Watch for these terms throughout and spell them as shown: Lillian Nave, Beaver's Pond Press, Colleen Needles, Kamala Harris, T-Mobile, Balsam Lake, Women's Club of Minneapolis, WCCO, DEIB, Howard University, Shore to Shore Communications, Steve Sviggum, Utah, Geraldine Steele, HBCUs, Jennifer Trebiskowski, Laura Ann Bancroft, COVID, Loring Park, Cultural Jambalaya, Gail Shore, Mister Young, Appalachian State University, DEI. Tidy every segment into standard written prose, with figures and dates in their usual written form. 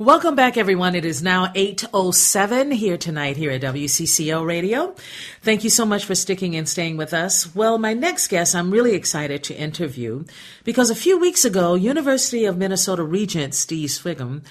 Welcome back, everyone. It is now 8:07 here tonight here at WCCO Radio. Thank you so much for sticking and staying with us. Well, my next guest I'm really excited to interview, because a few weeks ago, University of Minnesota Regent Steve Sviggum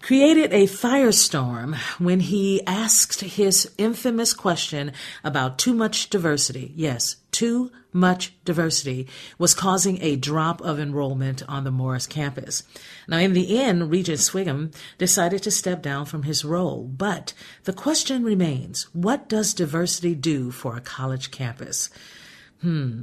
created a firestorm when he asked his infamous question about too much diversity. Yes, too much diversity was causing a drop of enrollment on the Morris campus. Now, in the end, Regent Sviggum decided to step down from his role, but the question remains, what does diversity do for a college campus?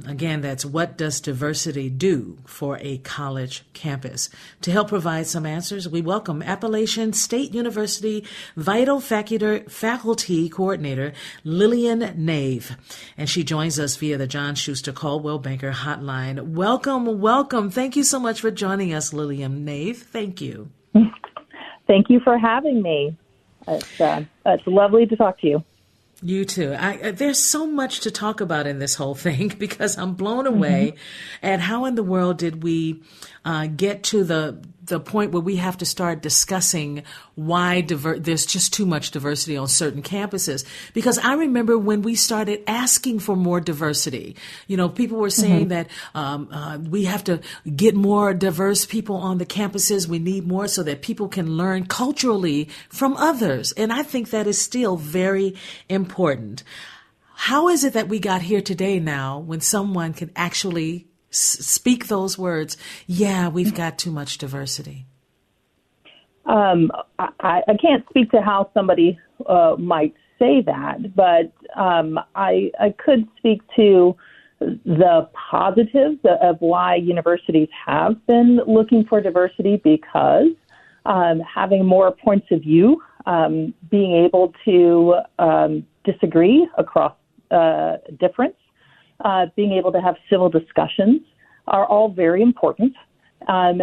Again, that's what does diversity do for a college campus? To help provide some answers, we welcome Appalachian State University Vital Faculty Coordinator Lillian Nave, and she joins us via the John Schuster Caldwell Banker Hotline. Welcome, welcome. Thank you so much for joining us, Lillian Nave. Thank you. Thank you for having me. It's lovely to talk to you. You too. There's so much to talk about in this whole thing, because I'm blown away at how in the world did we get to the point where we have to start discussing why there's just too much diversity on certain campuses. Because I remember when we started asking for more diversity, you know, people were saying that we have to get more diverse people on the campuses. We need more so that people can learn culturally from others. And I think that is still very important. How is it that we got here today now when someone can actually speak those words? Yeah, we've got too much diversity. I can't speak to how somebody might say that, but I could speak to the positives of why universities have been looking for diversity, because having more points of view, being able to disagree across difference, being able to have civil discussions are all very important. And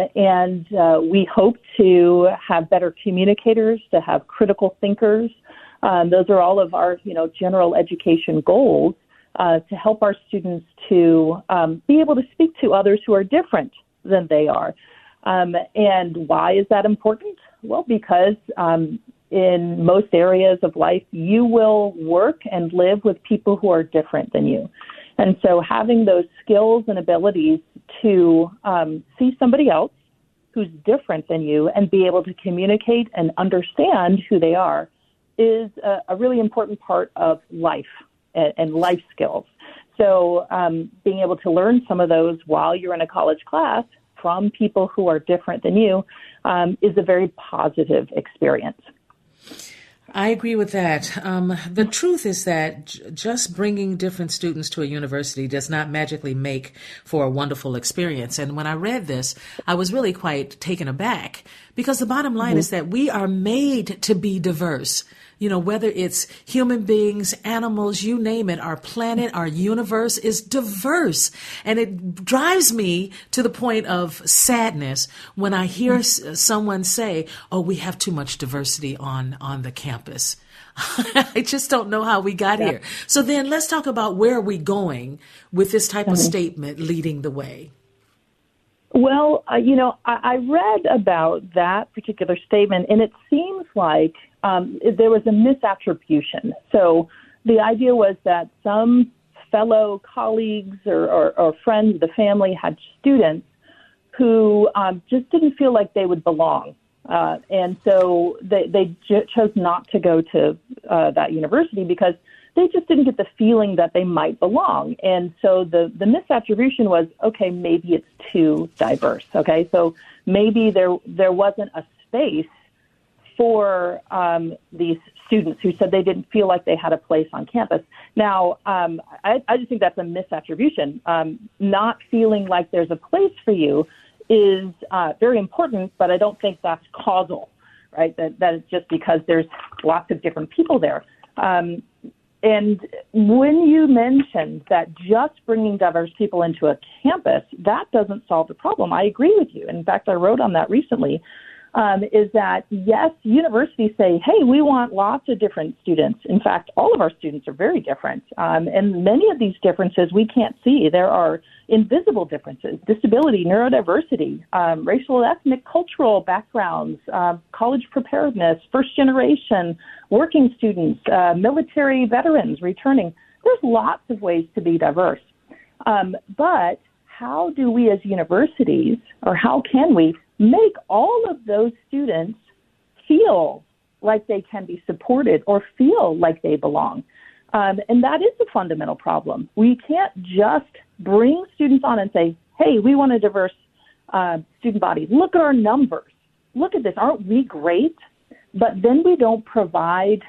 we hope to have better communicators, to have critical thinkers. Those are all of our, you know, general education goals, to help our students to be able to speak to others who are different than they are. And why is that important? Well, because in most areas of life, you will work and live with people who are different than you. And so having those skills and abilities to see somebody else who's different than you and be able to communicate and understand who they are is a really important part of life and life skills. So being able to learn some of those while you're in a college class from people who are different than you is a very positive experience. I agree with that. The truth is that just bringing different students to a university does not magically make for a wonderful experience. And when I read this, I was really quite taken aback, because the bottom line is that we are made to be diverse. You know, whether it's human beings, animals, you name it, our planet, our universe is diverse. And it drives me to the point of sadness when I hear someone say, oh, we have too much diversity on the campus. I just don't know how we got here. So then let's talk about where are we going with this type of statement leading the way. Well, you know, I read about that particular statement, and it seems like there was a misattribution. So the idea was that some fellow colleagues or friends of the family had students who just didn't feel like they would belong And so they chose not to go to that university because they just didn't get the feeling that they might belong. And so the misattribution was, okay, maybe it's too diverse. Okay, so maybe there wasn't a space for these students who said they didn't feel like they had a place on campus. Now, I just think that's a misattribution. Not feeling like there's a place for you is very important, but I don't think that's causal, right? That is just because there's lots of different people there. And when you mentioned that just bringing diverse people into a campus, that doesn't solve the problem. I agree with you. In fact, I wrote on that recently. Is that, yes, universities say, hey, we want lots of different students. In fact, all of our students are very different. And many of these differences we can't see. There are invisible differences, disability, neurodiversity, racial, ethnic, cultural backgrounds, college preparedness, first generation, working students, military veterans returning. There's lots of ways to be diverse. But how do we as universities, or how can we, make all of those students feel like they can be supported or feel like they belong? And that is the fundamental problem. We can't just bring students on and say, hey, we want a diverse student body. Look at our numbers. Look at this. Aren't we great? But then we don't provide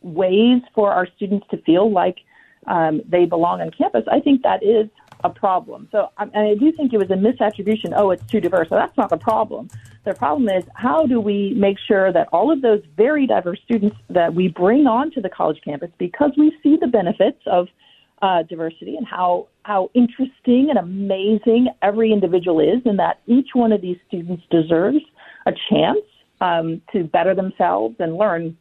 ways for our students to feel like they belong on campus. I think that is a problem. So I do think it was a misattribution. Oh, it's too diverse. So that's not the problem. The problem is, how do we make sure that all of those very diverse students that we bring onto the college campus, because we see the benefits of diversity and how interesting and amazing every individual is, and that each one of these students deserves a chance to better themselves and learn.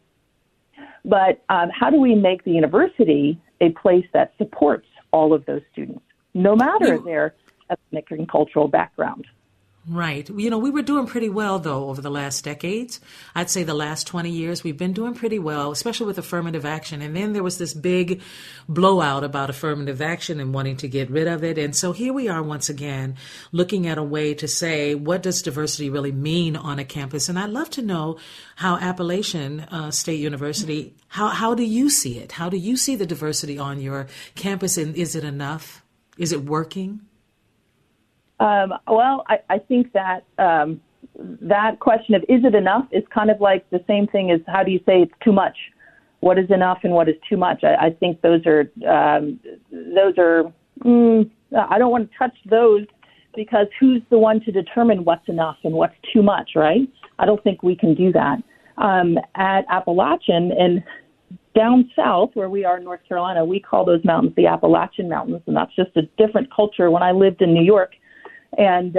But how do we make the university a place that supports all of those students, no matter their ethnic and cultural background? Right. You know, we were doing pretty well, though, over the last decades. I'd say the last 20 years, we've been doing pretty well, especially with affirmative action. And then there was this big blowout about affirmative action and wanting to get rid of it. And so here we are once again, looking at a way to say, what does diversity really mean on a campus? And I'd love to know how Appalachian State University, how do you see it? How do you see the diversity on your campus? And is it enough? Is it working? Well, I think that that question of is it enough is kind of like the same thing as how do you say it's too much? What is enough and what is too much? I think those are I don't want to touch those, because who's the one to determine what's enough and what's too much, right? I don't think we can do that. At Appalachian and down south, where we are in North Carolina, we call those mountains the Appalachian Mountains, and that's just a different culture. When I lived in New York and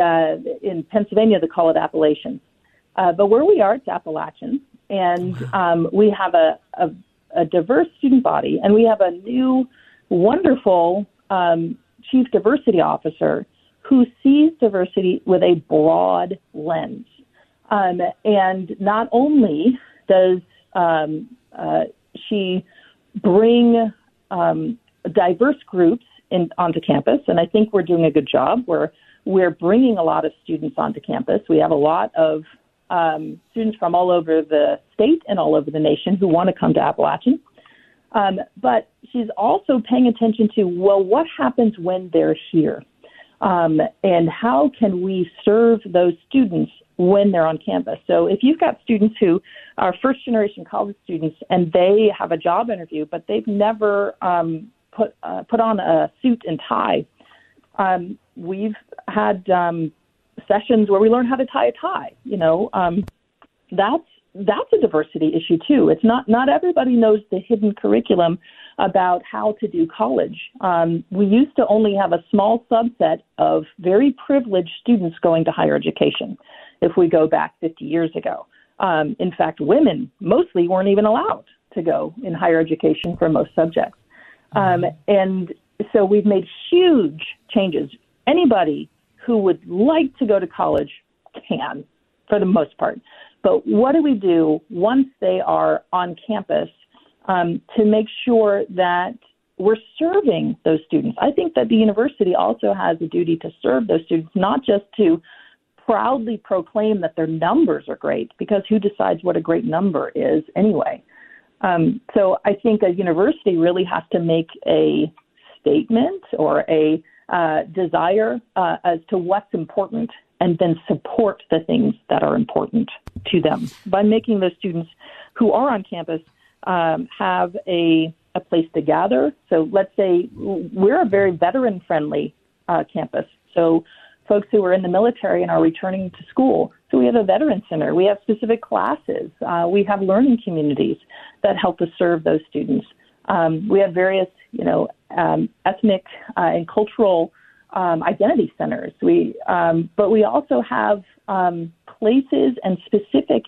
in Pennsylvania, they call it Appalachian. But where we are, it's Appalachian, and we have a diverse student body, and we have a new, wonderful chief diversity officer who sees diversity with a broad lens. And not only does she bring diverse groups onto campus, and I think we're doing a good job. We're bringing a lot of students onto campus. We have a lot of students from all over the state and all over the nation who want to come to Appalachian. But she's also paying attention to, well, what happens when they're here? And how can we serve those students when they're on campus? So if you've got students who are first-generation college students and they have a job interview, but they've never put on a suit and tie, we've had sessions where we learn how to tie a tie. You know, that's a diversity issue too. It's not everybody knows the hidden curriculum about how to do college. We used to only have a small subset of very privileged students going to higher education, if we go back 50 years ago. In fact, women mostly weren't even allowed to go in higher education for most subjects. And so we've made huge changes. Anybody who would like to go to college can, for the most part. But what do we do once they are on campus to make sure that we're serving those students? I think that the university also has a duty to serve those students, not just to proudly proclaim that their numbers are great, because who decides what a great number is anyway? So I think a university really has to make a statement or a desire as to what's important, and then support the things that are important to them by making those students who are on campus have a place to gather. So let's say we're a very veteran-friendly campus. So folks who are in the military and are returning to school. So we have a veteran center. We have specific classes. We have learning communities that help to serve those students. We have various, ethnic and cultural identity centers. But we also have places and specific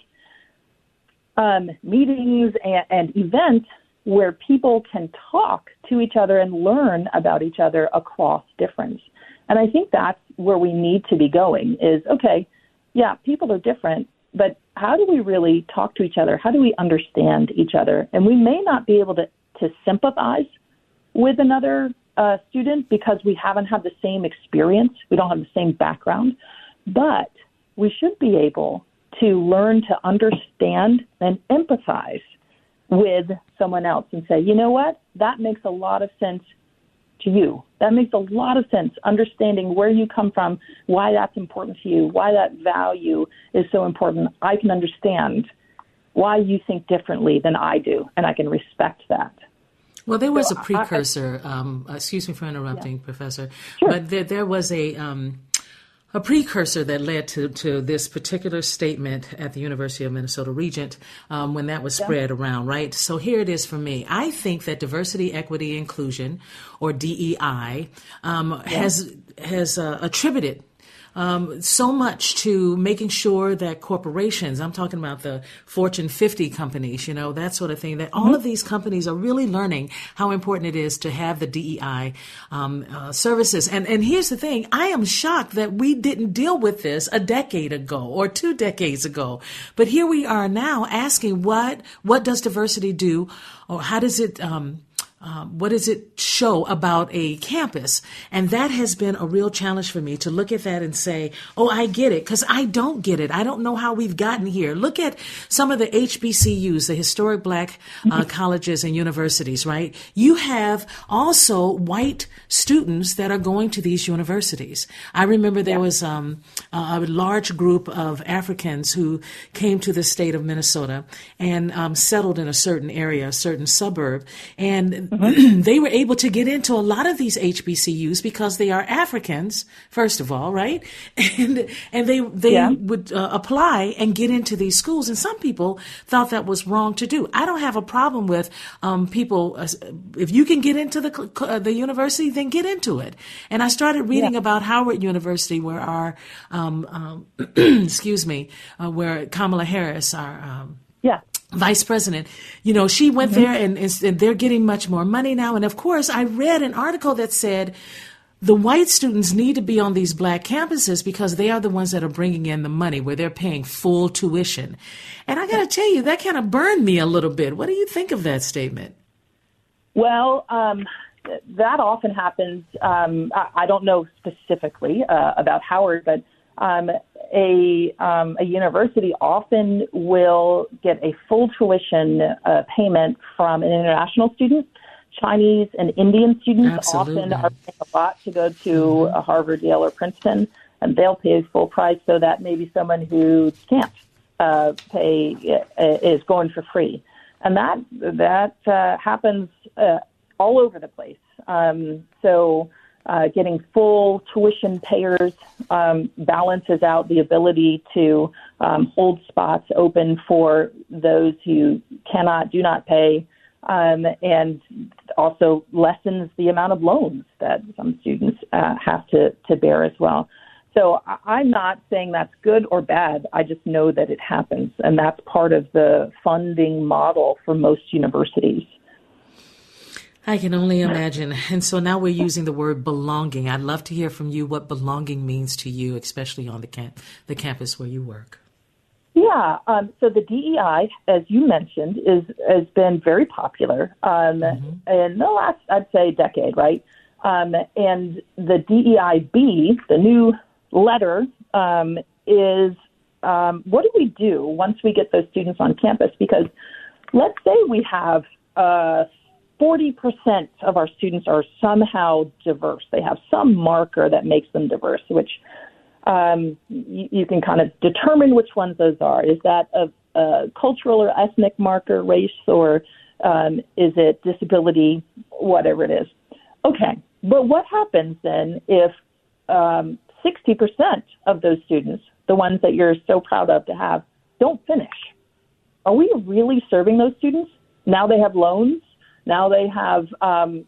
meetings and events where people can talk to each other and learn about each other across difference. And I think that's where we need to be going is, okay, yeah, people are different, but how do we really talk to each other? How do we understand each other? And we may not be able to sympathize with another student because we haven't had the same experience. We don't have the same background, but we should be able to learn to understand and empathize with someone else and say, you know what, that makes a lot of sense to you. That makes a lot of sense, understanding where you come from, why that's important to you, why that value is so important. I can understand why you think differently than I do, and I can respect that. Well, there was a precursor. Excuse me for interrupting, yeah. Professor. Sure. But there was a precursor that led to this particular statement at the University of Minnesota Regent when that was spread around, right? So here it is for me. I think that diversity, equity, inclusion, or DEI, has attributed so much to making sure that corporations, I'm talking about the Fortune 50 companies, that sort of thing, that all of these companies are really learning how important it is to have the DEI services. And here's the thing, I am shocked that we didn't deal with this a decade ago or 2 decades ago. But here we are now asking what does diversity do, or how does it what does it show about a campus? And that has been a real challenge for me to look at that and say, oh, I get it, because I don't get it. I don't know how we've gotten here. Look at some of the HBCUs, the historic black colleges and universities, right? You have also white students that are going to these universities. I remember there was a large group of Africans who came to the state of Minnesota and settled in a certain area, a certain suburb, and they were able to get into a lot of these HBCUs because they are Africans, first of all, right? And they would apply and get into these schools. And some people thought that was wrong to do. I don't have a problem with people. If you can get into the university, then get into it. And I started reading about Howard University, where our where Kamala Harris, our vice president, she went there, and they're getting much more money now. And of course, I read an article that said the white students need to be on these black campuses because they are the ones that are bringing in the money, where they're paying full tuition. And I got to tell you, that kind of burned me a little bit. What do you think of that statement? Well, that often happens. I don't know specifically about Howard, but a university often will get a full tuition payment from an international student. Chinese and Indian students often are paying a lot to go to a Harvard, Yale, or Princeton, and they'll pay full price. So that maybe someone who can't pay is going for free, and that happens all over the place. Getting full tuition payers balances out the ability to hold spots open for those who do not pay, and also lessens the amount of loans that some students have to bear as well. So I'm not saying that's good or bad. I just know that it happens, and that's part of the funding model for most universities. I can only imagine. And so now we're using the word belonging. I'd love to hear from you what belonging means to you, especially on the campus where you work. Yeah. So the DEI, as you mentioned, has been very popular in the last, I'd say, decade, right? And the DEIB, the new letter, is what do we do once we get those students on campus? Because let's say we have 40% of our students are somehow diverse. They have some marker that makes them diverse, which you can kind of determine which ones those are. Is that a cultural or ethnic marker, race, or is it disability, whatever it is? Okay, but what happens then if 60% of those students, the ones that you're so proud of to have, don't finish? Are we really serving those students? Now they have loans. Now they have,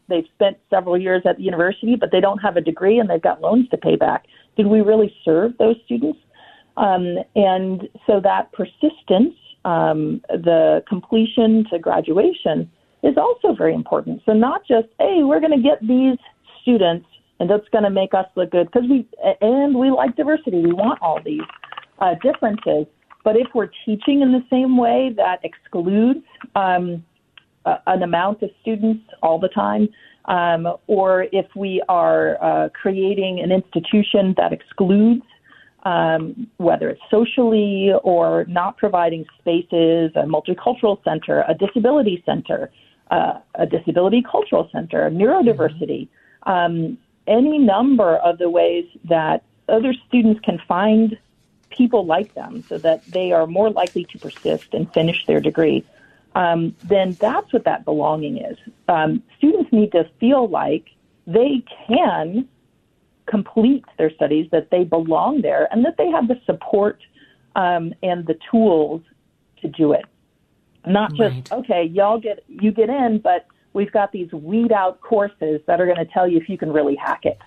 they've spent several years at the university, but they don't have a degree and they've got loans to pay back. Did we really serve those students? And so that persistence, the completion to graduation, is also very important. So not just, hey, we're going to get these students and that's going to make us look good, because we like diversity. We want all these differences. But if we're teaching in the same way that excludes an amount of students all the time, or if we are creating an institution that excludes, whether it's socially or not providing spaces, a multicultural center, a disability center, a disability cultural center, neurodiversity, any number of the ways that other students can find people like them so that they are more likely to persist and finish their degree, then that's what that belonging is. Students need to feel like they can complete their studies, that they belong there, and that they have the support and the tools to do it. Not just, okay, you get in, but we've got these weed out courses that are going to tell you if you can really hack it.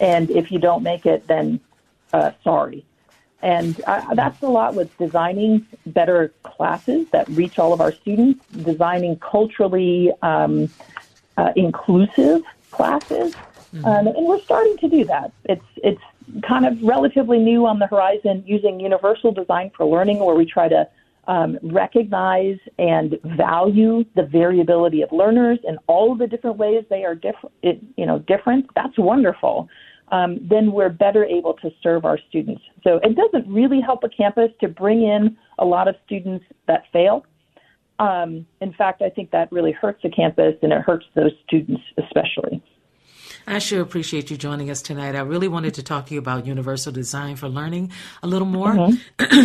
And if you don't make it, then sorry. And that's a lot with designing better classes that reach all of our students, designing culturally inclusive classes. Mm-hmm. And we're starting to do that. It's kind of relatively new on the horizon, using universal design for learning, where we try to recognize and value the variability of learners and all of the different ways they are different. That's wonderful. Then we're better able to serve our students. So it doesn't really help a campus to bring in a lot of students that fail. In fact, I think that really hurts the campus, and it hurts those students especially. I sure appreciate you joining us tonight. I really wanted to talk to you about universal design for learning a little more,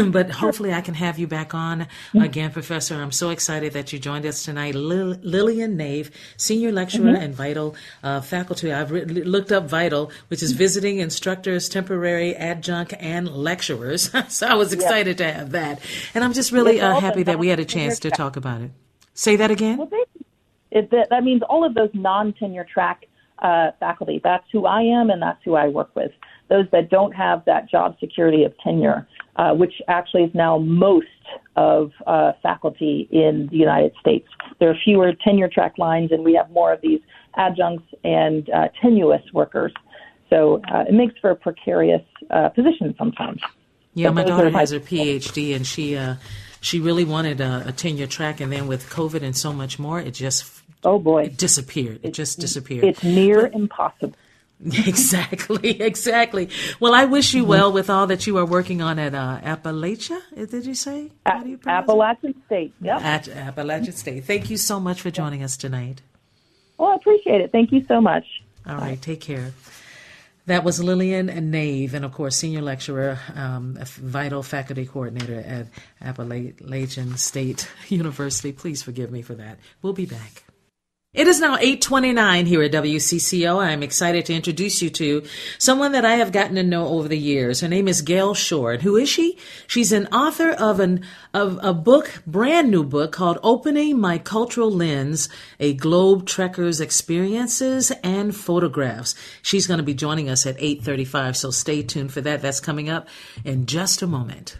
but hopefully I can have you back on again, Professor. I'm so excited that you joined us tonight. Lillian Nave, Senior Lecturer and Vital Faculty. I've looked up Vital, which is Visiting Instructors, Temporary Adjunct, and Lecturers. So I was excited to have that. And I'm just really happy that we had a chance to talk about it. Say that again? Well, that means all of those non-tenure track faculty. That's who I am, and that's who I work with. Those that don't have that job security of tenure, which actually is now most of faculty in the United States. There are fewer tenure track lines, and we have more of these adjuncts and tenuous workers. So it makes for a precarious position sometimes. Yeah, my daughter has her PhD, and she really wanted a tenure track, and then with COVID and so much more, it just it disappeared. It just disappeared. It's near impossible. Exactly. Well, I wish you well with all that you are working on at Appalachia. Did you say? How do you pronounce it? Appalachian State. Yep. Appalachian State. Thank you so much for joining us tonight. Well, I appreciate it. Thank you so much. All right. Take care. That was Lillian Nave, and of course, Senior Lecturer, Vital Faculty Coordinator at Appalachian State University. Please forgive me for that. We'll be back. It is now 8:29 here at WCCO. I'm excited to introduce you to someone that I have gotten to know over the years. Her name is Gail Shore. And who is she? She's an author of a book, brand new book, called Opening My Cultural Lens, A Globe Trekker's Experiences and Photographs. She's going to be joining us at 8:35, so stay tuned for that. That's coming up in just a moment.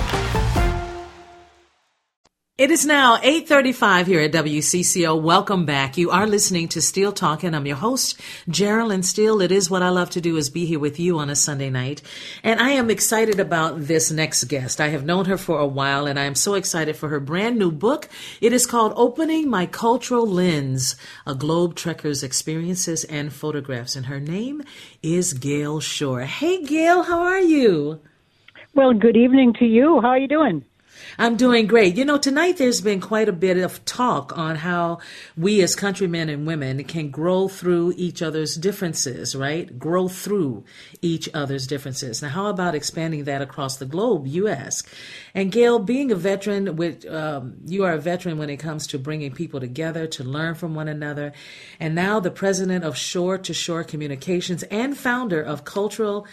It is now 8:35 here at WCCO. Welcome back. You are listening to Steel Talk, and I'm your host, Geraldine Steele. It is what I love to do is be here with you on a Sunday night. And I am excited about this next guest. I have known her for a while, and I am so excited for her brand new book. It is called Opening My Cultural Lens, A Globe Trekker's Experiences and Photographs. And her name is Gail Shore. Hey, Gail, how are you? Well, good evening to you. How are you doing? I'm doing great. You know, tonight there's been quite a bit of talk on how we as countrymen and women can grow through each other's differences, right? Grow through each other's differences. Now, how about expanding that across the globe, you ask? And Gail, being a veteran, you are a veteran when it comes to bringing people together to learn from one another. And now the president of Shore to Shore Communications and founder of Cultural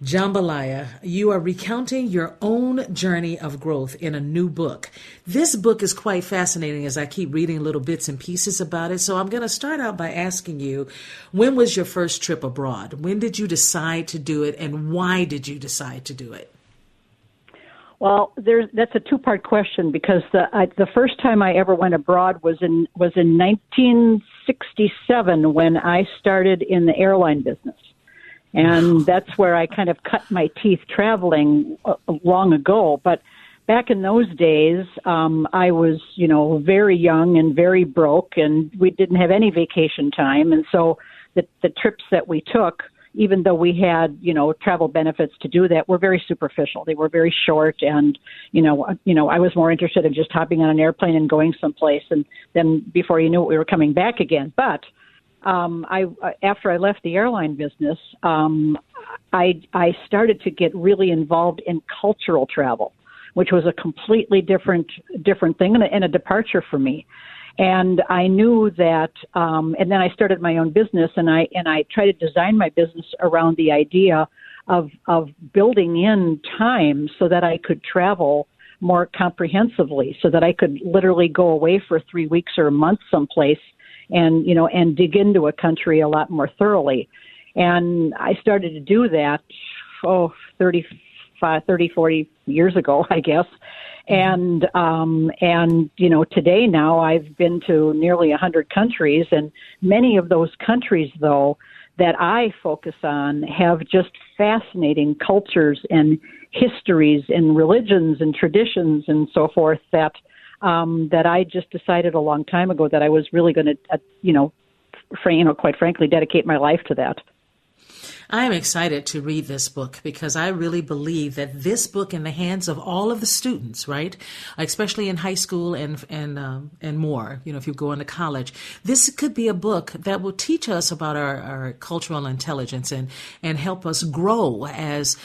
Jambalaya, you are recounting your own journey of growth in a new book. This book is quite fascinating as I keep reading little bits and pieces about it. So I'm going to start out by asking you, when was your first trip abroad? When did you decide to do it, and why did you decide to do it? Well, that's a two-part question, because the first time I ever went abroad was in 1967 when I started in the airline business. And that's where I kind of cut my teeth traveling long ago. But back in those days, I was, very young and very broke, and we didn't have any vacation time. And so the trips that we took, even though we had, travel benefits to do that, were very superficial. They were very short. And, I was more interested in just hopping on an airplane and going someplace. And then before you knew it, we were coming back again. But after I left the airline business, I started to get really involved in cultural travel, which was a completely different thing and a departure for me. And I knew that, and then I started my own business, and I tried to design my business around the idea of building in time so that I could travel more comprehensively, so that I could literally go away for 3 weeks or a month someplace and dig into a country a lot more thoroughly. And I started to do that, 40 years ago, I guess. And, today now I've been to nearly 100 countries, and many of those countries, though, that I focus on have just fascinating cultures and histories and religions and traditions and so forth that I just decided a long time ago that I was really going to, quite frankly, dedicate my life to that. I am excited to read this book, because I really believe that this book, in the hands of all of the students, right, especially in high school and more, if you go into college, this could be a book that will teach us about our cultural intelligence and help us grow as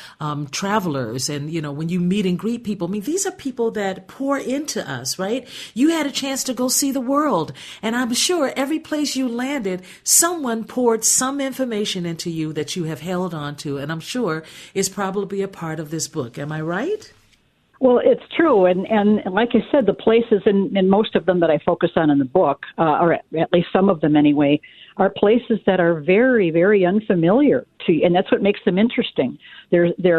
travelers. And, when you meet and greet people, I mean, these are people that pour into us, right? You had a chance to go see the world, and I'm sure every place you landed, someone poured some information into you that you have held on to, and I'm sure is probably a part of this book. Am I right? Well, it's true. And like I said, the places, and most of them that I focus on in the book, or at least some of them anyway, are places that are very, very unfamiliar to you. And that's what makes them interesting. They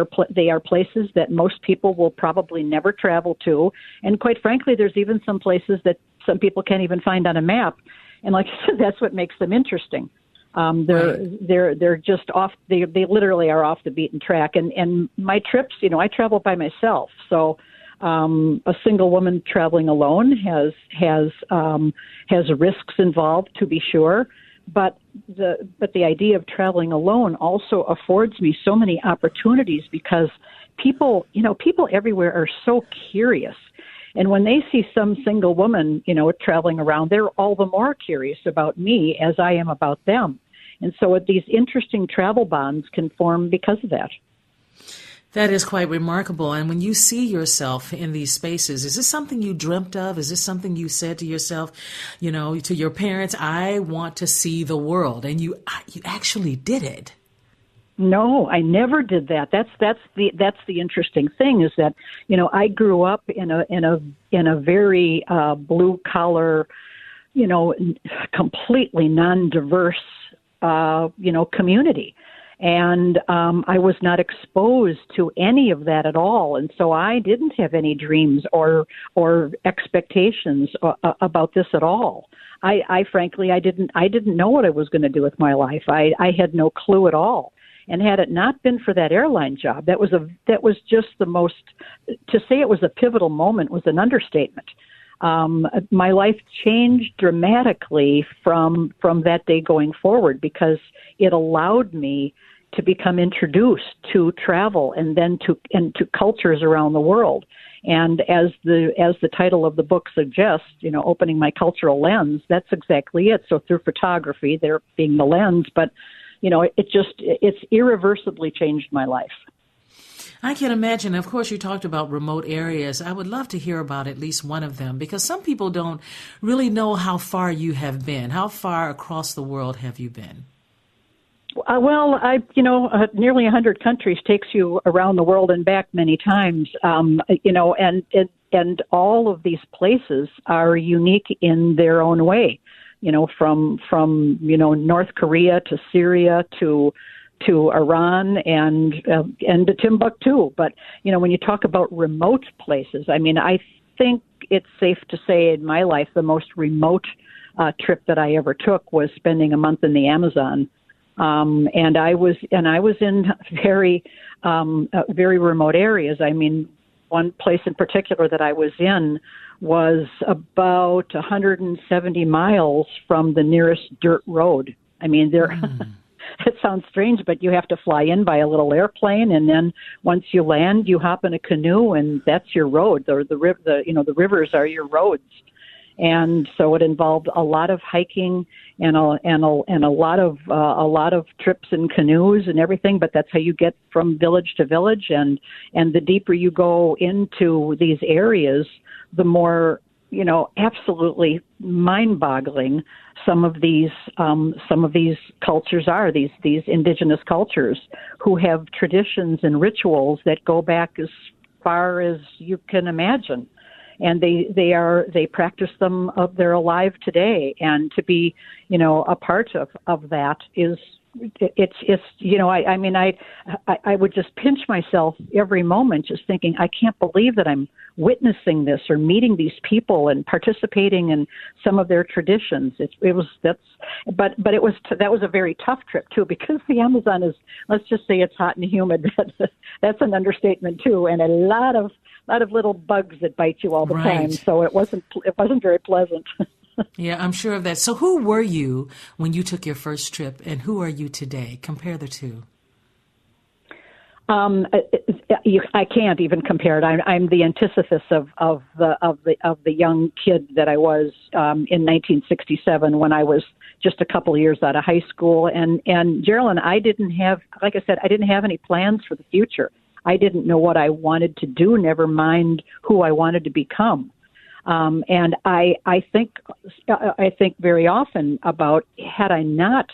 are places that most people will probably never travel to. And quite frankly, there's even some places that some people can't even find on a map. And like I said, that's what makes them interesting. They're just off. They literally are off the beaten track. And my trips, you know, I travel by myself. So a single woman traveling alone has risks involved, to be sure. But the idea of traveling alone also affords me so many opportunities, because people everywhere are so curious. And when they see some single woman, you know, traveling around, they're all the more curious about me as I am about them. And so these interesting travel bonds can form because of that. That is quite remarkable. And when you see yourself in these spaces, is this something you dreamt of? Is this something you said to yourself, you know, to your parents, I want to see the world? And you actually did it. No, I never did that. That's the interesting thing, is that, you know, I grew up in a very blue collar, you know, completely non-diverse, you know, community. And I was not exposed to any of that at all. And so I didn't have any dreams or expectations about this at all. I frankly didn't know what I was going to do with my life. I had no clue at all. And had it not been for that airline job, that was just the most, to say it was a pivotal moment was an understatement. My life changed dramatically from that day going forward, because it allowed me to become introduced to travel and to cultures around the world. And as the title of the book suggests, you know, opening my cultural lens, that's exactly it. So through photography, there being the lens, but you know, it's irreversibly changed my life. I can imagine. Of course, you talked about remote areas. I would love to hear about at least one of them, because some people don't really know how far you have been. How far across the world have you been? Well, nearly 100 countries takes you around the world and back many times, you know, and all of these places are unique in their own way. You know, from you know, North Korea to Syria to Iran and to Timbuktu. But you know, when you talk about remote places, I mean, I think it's safe to say in my life the most remote trip that I ever took was spending a month in the Amazon, and I was in very remote areas. I mean, one place in particular that I was in was about 170 miles from the nearest dirt road. I mean, it sounds strange, but you have to fly in by a little airplane, and then once you land, you hop in a canoe, and that's your road. The rivers are your roads. And so it involved a lot of hiking and a lot of trips in canoes and everything. But that's how you get from village to village. And the deeper you go into these areas, the more, you know, absolutely mind-boggling some of these cultures are. These indigenous cultures who have traditions and rituals that go back as far as you can imagine. And they practice them. They're alive today, and to be, you know, a part of that is it's you know, I mean I would just pinch myself every moment, just thinking, I can't believe that I'm witnessing this or meeting these people and participating in some of their traditions. That was a very tough trip too, because the Amazon is, let's just say, it's hot and humid. That's an understatement too, and a lot of little bugs that bite you all the time. So it wasn't very pleasant. Yeah, I'm sure of that. So who were you when you took your first trip, and who are you today? Compare the two. I can't even compare it. I'm the antithesis of the young kid that I was in 1967, when I was just a couple of years out of high school. And Geraldine, I didn't have any plans for the future. I didn't know what I wanted to do, never mind who I wanted to become. And I think very often about, had I not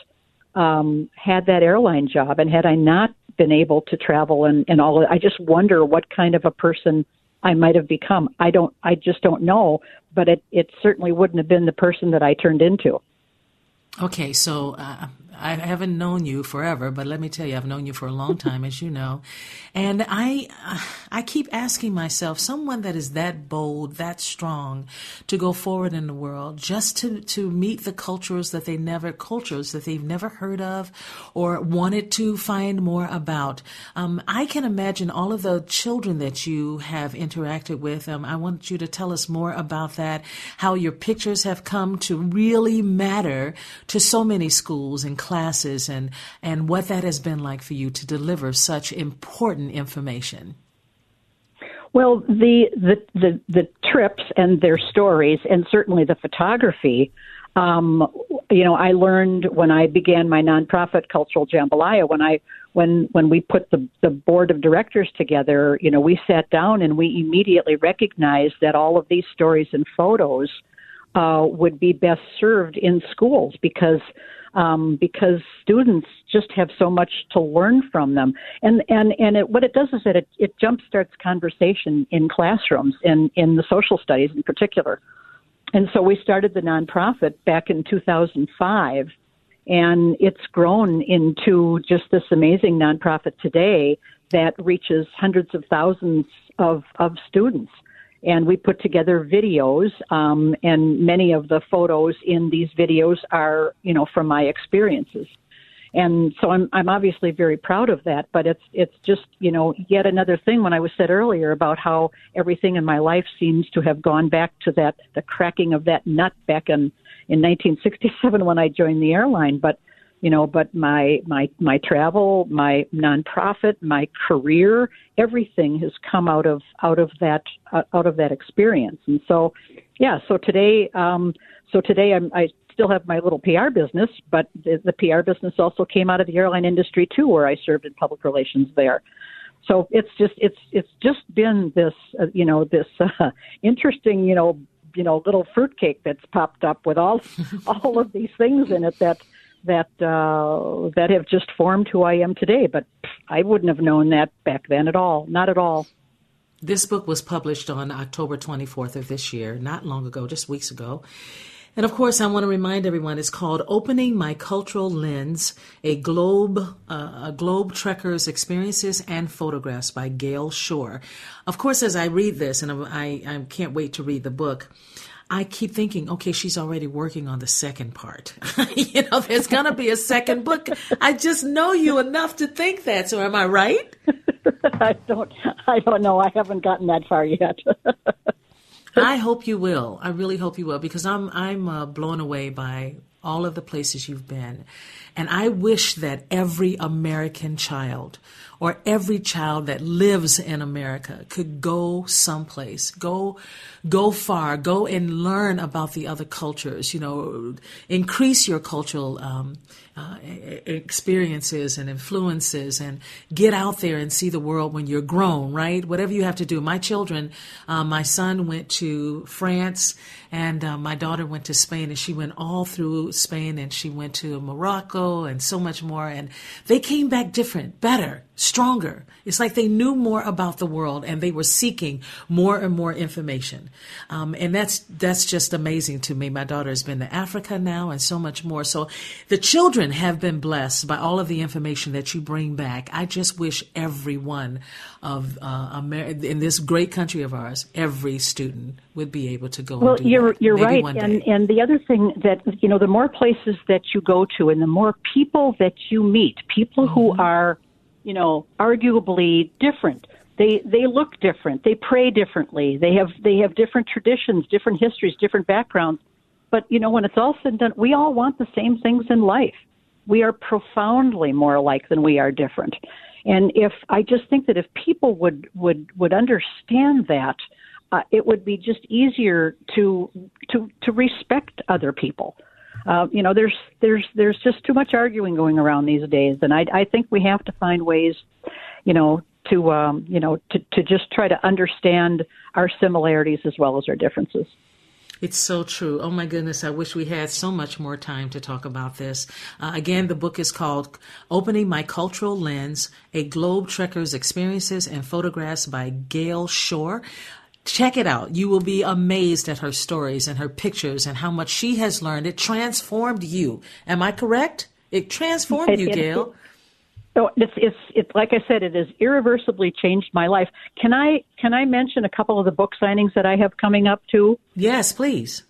had that airline job, and had I not been able to travel and all, I just wonder what kind of a person I might have become. I just don't know, but it certainly wouldn't have been the person that I turned into. Okay, so I haven't known you forever, but let me tell you, I've known you for a long time, as you know. And I keep asking myself, someone that is that bold, that strong, to go forward in the world, just to meet the cultures that they've never heard of or wanted to find more about. I can imagine all of the children that you have interacted with. I want you to tell us more about that, how your pictures have come to really matter to so many schools and classes, and what that has been like for you to deliver such important information. Well, the trips and their stories, and certainly the photography, I learned when I began my nonprofit Cultural Jambalaya, when we put the board of directors together, we sat down and we immediately recognized that all of these stories and photos would be best served in schools because students just have so much to learn from them. What it does is that it jumpstarts conversation in classrooms, in the social studies in particular. And so we started the nonprofit back in 2005, and it's grown into just this amazing nonprofit today that reaches hundreds of thousands of students. And we put together videos, and many of the photos in these videos are, from my experiences. And so I'm obviously very proud of that, but it's just, yet another thing when I was said earlier about how everything in my life seems to have gone back to that, the cracking of that nut back in 1967 when I joined the airline. But my travel, my nonprofit, my career, everything has come out of that experience. And so, today I still have my little PR business, but the PR business also came out of the airline industry too, where I served in public relations there. So it's just been this this interesting little fruitcake that's popped up with all of these things in it that have just formed who I am today. But I wouldn't have known that back then at all. Not at all. This book was published on October 24th of this year, not long ago, just weeks ago. And of course, I want to remind everyone, it's called Opening My Cultural Lens, a Globe Trekker's Experiences and Photographs by Gail Shore. Of course, as I read this, and I can't wait to read the book, I keep thinking, okay, she's already working on the second part. There's going to be a second book. I just know you enough to think that. So am I right? I don't know. I haven't gotten that far yet. I hope you will. I really hope you will, because I'm blown away by all of the places you've been. And I wish that every American child or every child that lives in America could go someplace, go far, go and learn about the other cultures, increase your cultural experiences and influences, and get out there and see the world when you're grown, right? Whatever you have to do. My children, my son went to France, and my daughter went to Spain, and she went all through Spain, and she went to Morocco and so much more. And they came back different, better, stronger. It's like they knew more about the world, and they were seeking more and more information. And that's just amazing to me. My daughter has been to Africa now and so much more. So the children have been blessed by all of the information that you bring back. I just wish everyone in this great country of ours, every student would be able to go. Well, you're right. And the other thing that, the more places that you go to and the more people that you meet, people mm-hmm. who are arguably different. They look different. They pray differently. They have different traditions, different histories, different backgrounds. But, when it's all said and done, we all want the same things in life. We are profoundly more alike than we are different. And I just think that if people would understand that, it would be just easier to respect other people. There's just too much arguing going around these days, and I think we have to find ways, to just try to understand our similarities as well as our differences. It's so true. Oh, my goodness. I wish we had so much more time to talk about this. Again, the book is called Opening My Cultural Lens, A Globe Trekker's Experiences and Photographs by Gail Shore. Check it out. You will be amazed at her stories and her pictures and how much she has learned. It transformed you. Am I correct? It transformed you, Gail. So it's like I said, it has irreversibly changed my life. Can I mention a couple of the book signings that I have coming up too? Yes, please.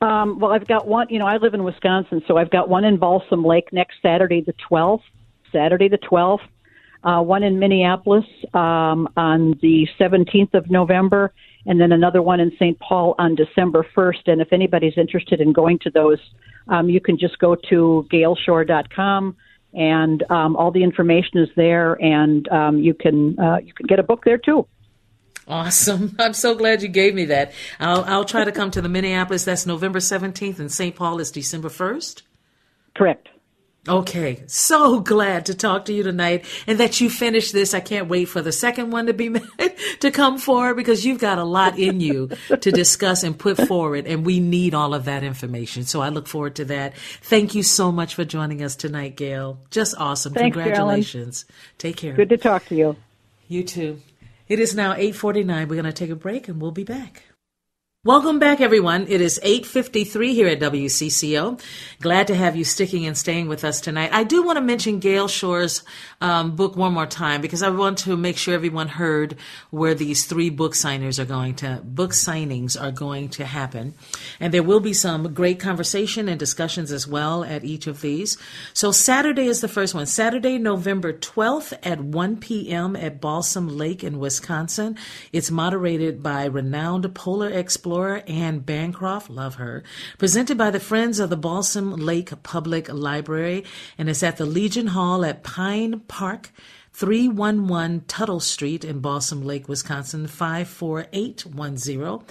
Well, I've got one. You know, I live in Wisconsin, so I've got one in Balsam Lake next Saturday, the 12th. One in Minneapolis on the 17th of November, and then another one in St. Paul on December 1st. And if anybody's interested in going to those, you can just go to gailshore.com. And all the information is there, and you can get a book there too. Awesome! I'm so glad you gave me that. I'll try to come to the Minneapolis. That's November 17th, and St. Paul is December 1st. Correct. Okay, so glad to talk to you tonight and that you finished this. I can't wait for the second one to be made, to come forward, because you've got a lot in you to discuss and put forward, and we need all of that information. So I look forward to that. Thank you so much for joining us tonight, Gail. Just awesome. Thanks, congratulations. Carolyn. Take care. Good to talk to you. You too. It is now 8:49. We're going to take a break and we'll be back. Welcome back, everyone. It is 8:53 here at WCCO. Glad to have you sticking and staying with us tonight. I do want to mention Gail Shore's book one more time, because I want to make sure everyone heard where these three book signings are going to happen. And there will be some great conversation and discussions as well at each of these. So Saturday is the first one. Saturday, November 12th at 1 p.m. at Balsam Lake in Wisconsin. It's moderated by renowned polar explorer Laura Ann Bancroft, love her, presented by the Friends of the Balsam Lake Public Library, and it's at the Legion Hall at Pine Park, 311 Tuttle Street in Balsam Lake, Wisconsin, 54810.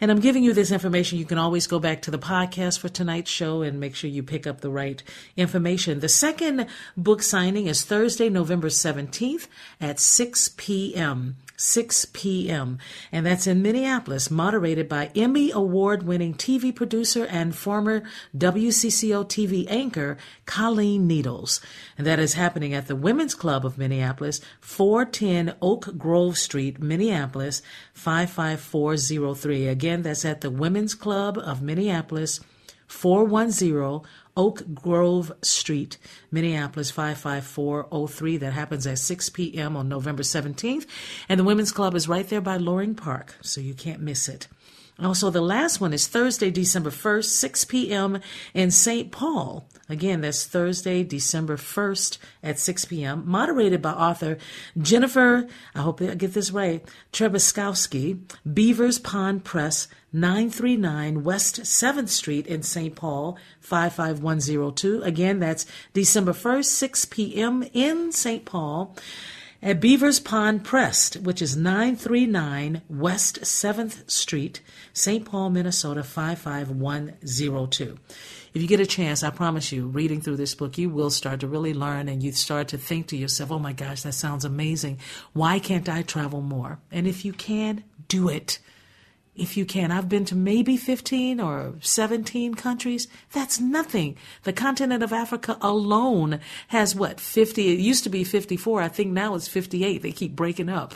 And I'm giving you this information. You can always go back to the podcast for tonight's show and make sure you pick up the right information. The second book signing is Thursday, November 17th at 6 p.m., and that's in Minneapolis, moderated by Emmy Award-winning TV producer and former WCCO TV anchor Colleen Needles. And that is happening at the Women's Club of Minneapolis, 410 Oak Grove Street, Minneapolis, 55403. Again, that's at the Women's Club of Minneapolis, 410 Oak Grove Street, Minneapolis, 55403. That happens at 6 p.m. on November 17th. And the Women's Club is right there by Loring Park, so you can't miss it. Also, the last one is Thursday, December 1st, 6 p.m. in St. Paul. Again, that's Thursday, December 1st at 6 p.m., moderated by author Jennifer, I hope I get this right, Trebiskowski, Beaver's Pond Press, 939 West 7th Street in St. Paul, 55102. Again, that's December 1st, 6 p.m. in St. Paul at Beaver's Pond Press, which is 939 West 7th Street, St. Paul, Minnesota, 55102. If you get a chance, I promise you, reading through this book, you will start to really learn, and you start to think to yourself, oh my gosh, that sounds amazing. Why can't I travel more? And if you can, do it. If you can. I've been to maybe 15 or 17 countries. That's nothing. The continent of Africa alone has, 50? It used to be 54. I think now it's 58. They keep breaking up.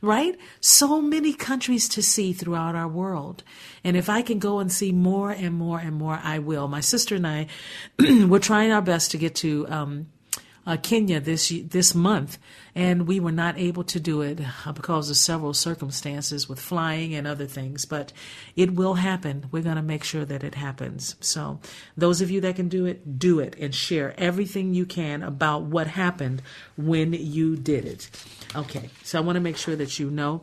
Right? So many countries to see throughout our world. And if I can go and see more and more and more, I will. My sister and I, we're trying our best to get to Kenya this month, and we were not able to do it because of several circumstances with flying and other things, but it will happen. We're going to make sure that it happens. So those of you that can do it and share everything you can about what happened when you did it. Okay, so I want to make sure that you know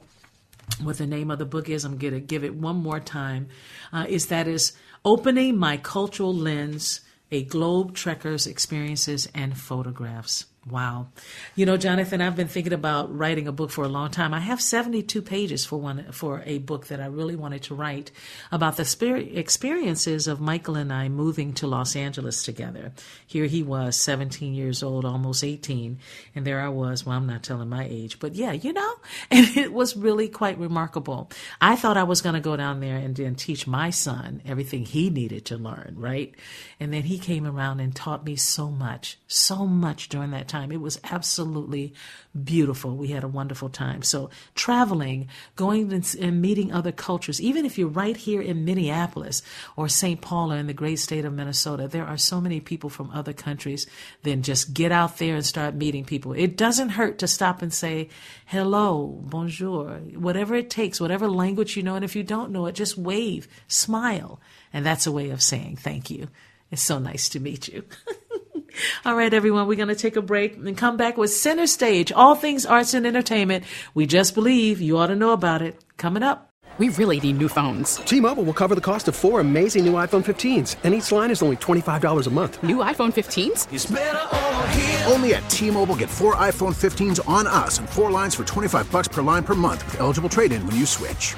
what the name of the book is. I'm going to give it one more time. That is Opening My Cultural Lens, A Globe Trekker's Experiences and Photographs. Wow. You know, Jonathan, I've been thinking about writing a book for a long time. I have 72 pages for a book that I really wanted to write about the experiences of Michael and I moving to Los Angeles together. Here he was, 17 years old, almost 18. And there I was. Well, I'm not telling my age, but yeah, you know, and it was really quite remarkable. I thought I was going to go down there and then teach my son everything he needed to learn, right? And then he came around and taught me so much during that time. time. It was absolutely beautiful. We had a wonderful time. So traveling, going and meeting other cultures, even if you're right here in Minneapolis or St. Paul or in the great state of Minnesota, there are so many people from other countries. Then just get out there and start meeting people. It doesn't hurt to stop and say hello, bonjour, whatever it takes, whatever language you know. And if you don't know it, just wave, smile. And that's a way of saying thank you. It's so nice to meet you. All right, everyone, we're going to take a break and come back with Center Stage, all things arts and entertainment. We just believe you ought to know about it. Coming up. We really need new phones. T-Mobile will cover the cost of four amazing new iPhone 15s, and each line is only $25 a month. New iPhone 15s? It's better over here. Only at T-Mobile, get four iPhone 15s on us and four lines for $25 per line per month with eligible trade-in when you switch.